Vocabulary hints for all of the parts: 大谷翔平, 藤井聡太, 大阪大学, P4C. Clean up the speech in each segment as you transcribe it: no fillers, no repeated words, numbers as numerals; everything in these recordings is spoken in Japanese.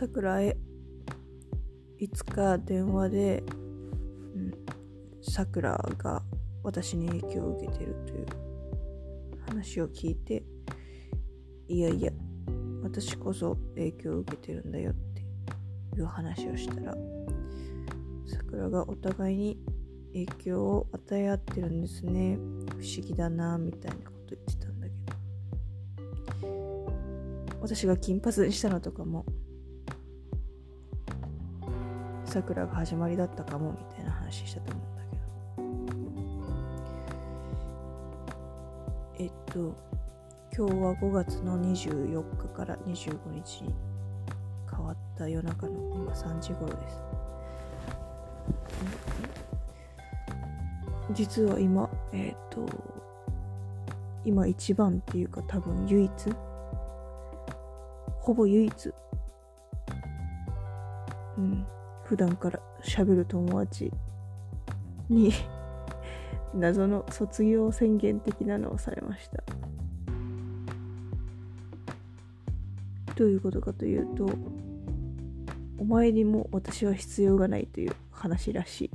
さくらへいつか電話で、さくらが私に影響を受けてるという話を聞いて、いやいや私こそ影響を受けてるんだよっていう話をしたら、さくらがお互いに影響を与え合ってるんですね、不思議だなみたいなこと言ってたんだけど、私が金髪にしたのとかもさくらが始まりだったかもみたいな話したと思うんだけど、今日は5月の24日から25日に変わった夜中の今3時頃です。実は今、今一番っていうか多分唯一、ほぼ唯一、普段から喋る友達に謎の卒業宣言的なのをされました。どういうことかというと、お前にも私は必要がないという話らしい。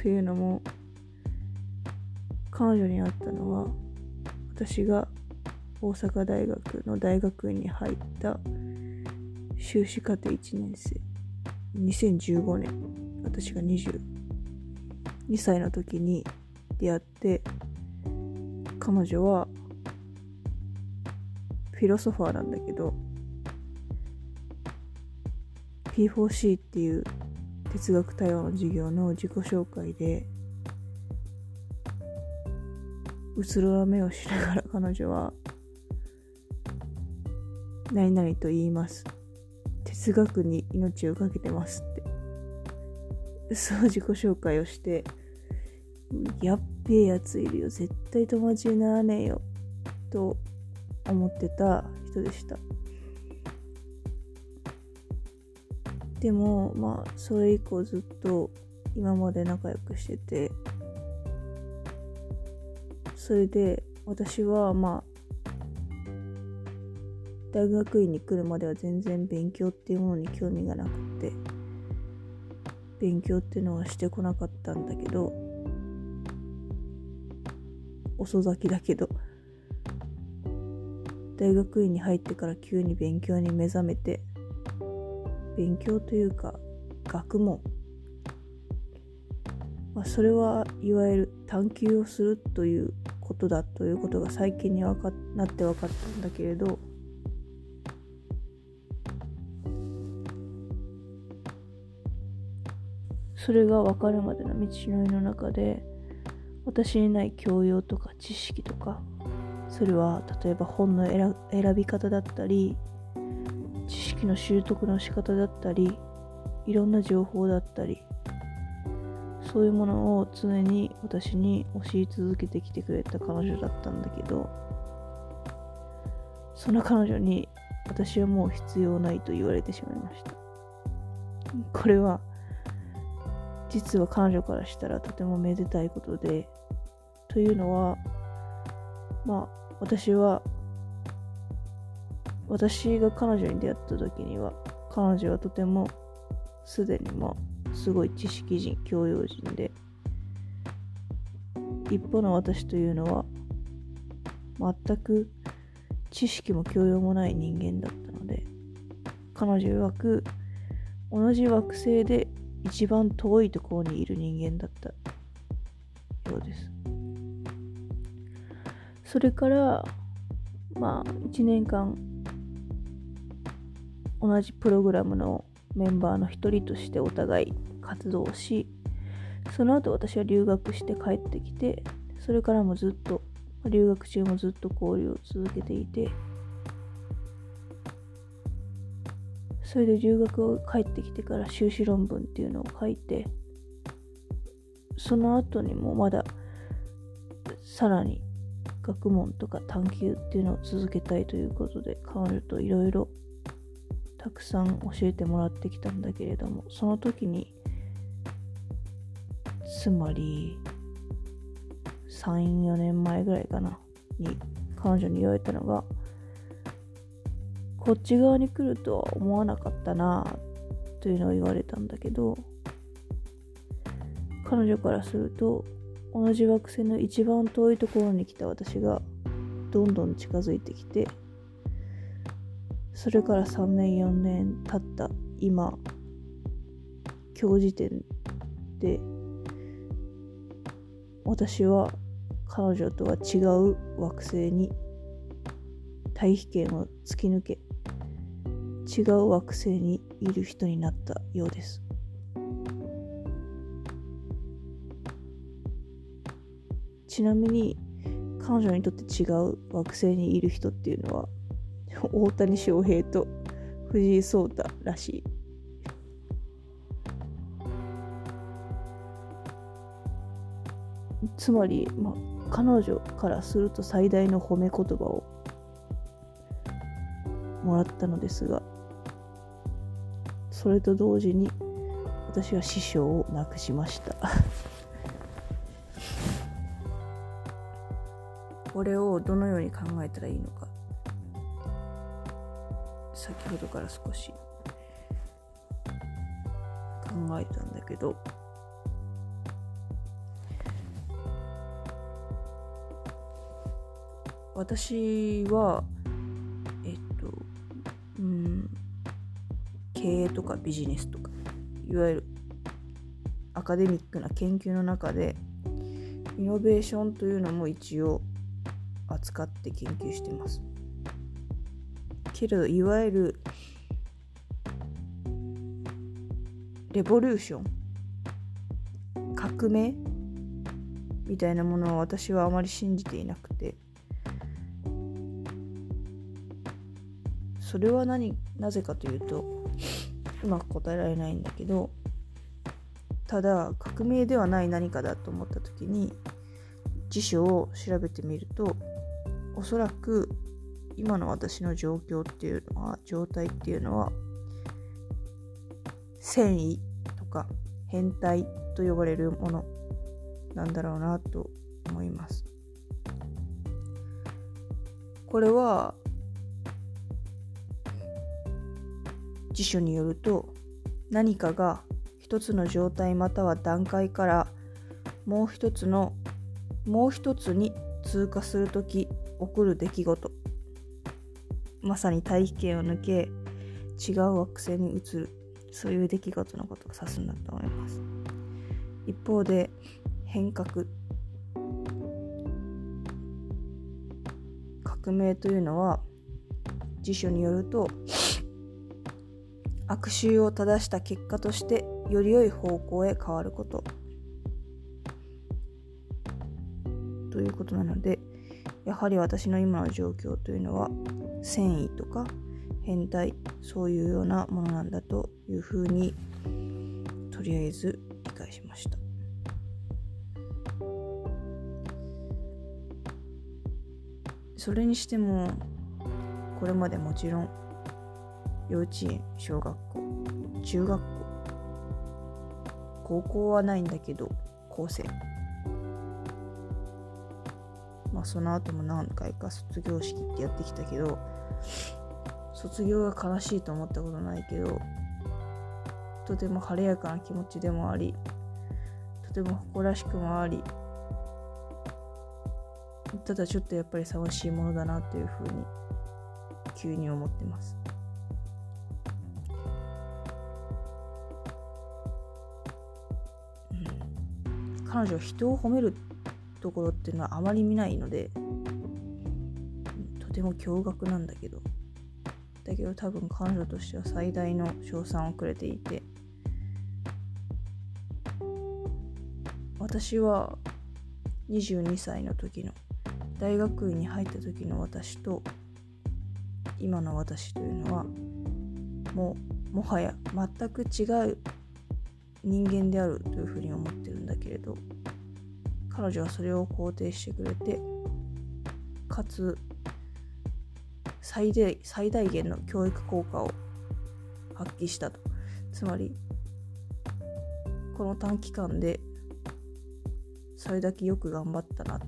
というのも、彼女に会ったのは私が大阪大学の大学院に入った修士課程1年生、2015年、私が22歳の時に出会って、彼女はフィロソファーなんだけど P4C っていう哲学対話の授業の自己紹介で、うつろな目をしながら彼女は何々と言います、哲学に命をかけてますって、そう自己紹介をして、やっべえやついるよ、絶対友達にならねえよと思ってた人でした。でもまあそれ以降ずっと今まで仲良くしてて、それで私はまあ大学院に来るまでは全然勉強っていうものに興味がなくて、勉強っていうのはしてこなかったんだけど、遅咲きだけど大学院に入ってから急に勉強に目覚めて、勉強というか学問、それはいわゆる探求をするということだということが最近になって分かったんだけれど、それが分かるまでの道のりの中で、私にない教養とか知識とか、それは例えば本の選び方だったり、知識の習得の仕方だったり、いろんな情報だったり、そういうものを常に私に教え続けてきてくれた彼女だったんだけど、その彼女に私はもう必要ないと言われてしまいました。これは実は彼女からしたらとてもめでたいことで、というのはまあ私が彼女に出会った時には、彼女はとてもすでにもすごい知識人、教養人で、一方の私というのは全く知識も教養もない人間だったので、彼女曰く同じ惑星で一番遠いところにいる人間だったようです。それからまあ1年間同じプログラムのメンバーの一人としてお互い活動し、その後私は留学して帰ってきて、それからもずっと留学中もずっと交流を続けていて、それで留学を帰ってきてから修士論文っていうのを書いて、その後にもまださらに学問とか探求っていうのを続けたいということで、彼女といろいろたくさん教えてもらってきたんだけれども、その時につまり 3、4年前ぐらいかなに彼女に言われたのが、こっち側に来るとは思わなかったなというのを言われたんだけど、彼女からすると同じ惑星の一番遠いところに来た私がどんどん近づいてきて、それから3年4年経った今、今日時点で私は彼女とは違う惑星に大気圏を突き抜け、違う惑星にいる人になったようです。ちなみに彼女にとって違う惑星にいる人っていうのは大谷翔平と藤井聡太らしい。つまり、彼女からすると最大の褒め言葉をもらったのですが、それと同時に私は師匠を亡くしましたこれをどのように考えたらいいのか、先ほどから少し考えたんだけど、私は経営とかビジネスとか、いわゆるアカデミックな研究の中でイノベーションというのも一応扱って研究してます。けれどいわゆるレボリューション、革命みたいなものを私はあまり信じていなくて、それはなぜかというとうまく答えられないんだけど、ただ革命ではない何かだと思った時に辞書を調べてみると、おそらく今の私の状態っていうのは遷移とか変態と呼ばれるものなんだろうなと思います。これは辞書によると、何かが一つの状態または段階からもう一つに通過するとき起こる出来事、まさに大気圏を抜け違う惑星に移る、そういう出来事のことを指すんだと思います。一方で変革、革命というのは辞書によると悪習を正した結果としてより良い方向へ変わることということなので、やはり私の今の状況というのは遷移とか変態、そういうようなものなんだというふうにとりあえず理解しました。それにしてもこれまでもちろん幼稚園、小学校、中学校、高校はないんだけど、高専。その後も何回か卒業式ってやってきたけど、卒業が悲しいと思ったことないけど、とても晴れやかな気持ちでもあり、とても誇らしくもあり、ただちょっとやっぱり寂しいものだなというふうに、急に思ってます。彼女は人を褒めるところっていうのはあまり見ないので、とても驚愕なんだけど、多分彼女としては最大の称賛をくれていて、私は22歳の時の大学院に入った時の私と今の私というのはもはや全く違う人間であるというふうに思ってるんだけれど、彼女はそれを肯定してくれて、かつ最大限の教育効果を発揮したと。つまりこの短期間でそれだけよく頑張ったなと、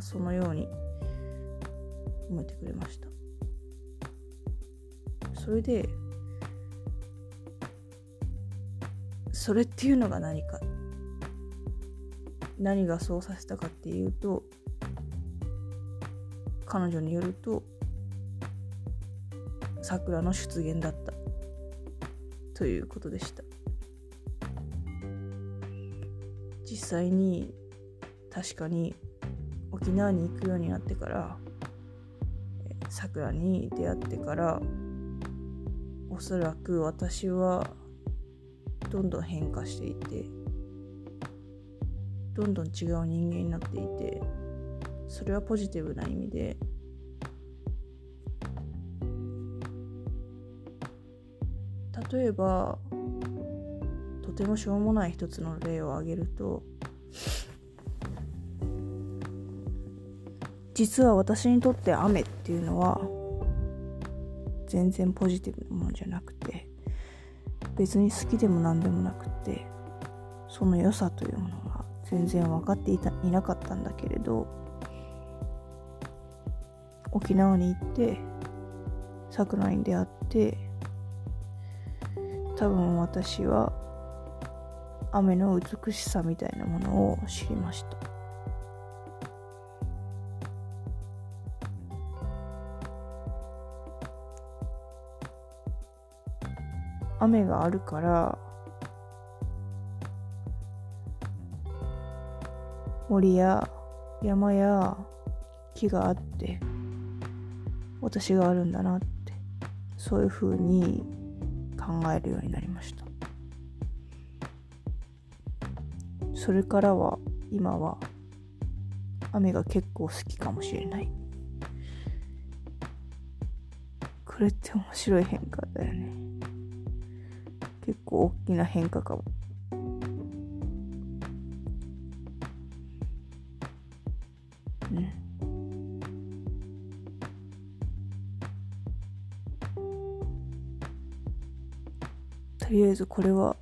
そのように褒めてくれました。それでそれっていうのが何か、何がそうさせたかっていうと、彼女によると桜の出現だったということでした。実際に確かに沖縄に行くようになってから、桜に出会ってから、おそらく私はどんどん変化していて、どんどん違う人間になっていて、それはポジティブな意味で、例えばとてもしょうもない一つの例を挙げると、実は私にとって雨っていうのは全然ポジティブなものじゃなくて、別に好きでも何でもなくて、その良さというものが全然分かっていなかったんだけれど、沖縄に行って桜に出会って、多分私は雨の美しさみたいなものを知りました。雨があるから森や山や木があって私があるんだなって、そういう風に考えるようになりました。それからは今は雨が結構好きかもしれない。これって面白い変化だよね。結構大きな変化かも。ね、とりあえずこれは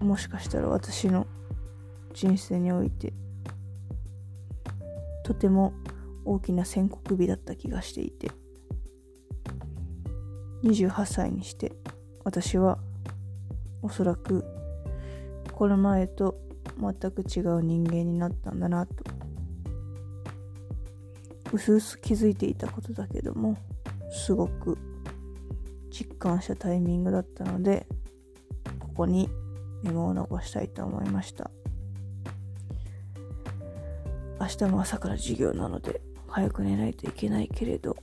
もしかしたら私の人生においてとても大きな宣告日だった気がしていて、28歳にして私はおそらくこの前と全く違う人間になったんだなと、うすうす気づいていたことだけども、すごく実感したタイミングだったので、ここにメモを残したいと思いました。明日も朝から授業なので早く寝ないといけないけれど、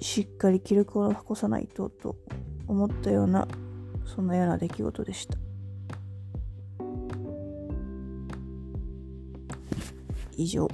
しっかり記録を残さないとと思ったような、そんなような出来事でした。以上。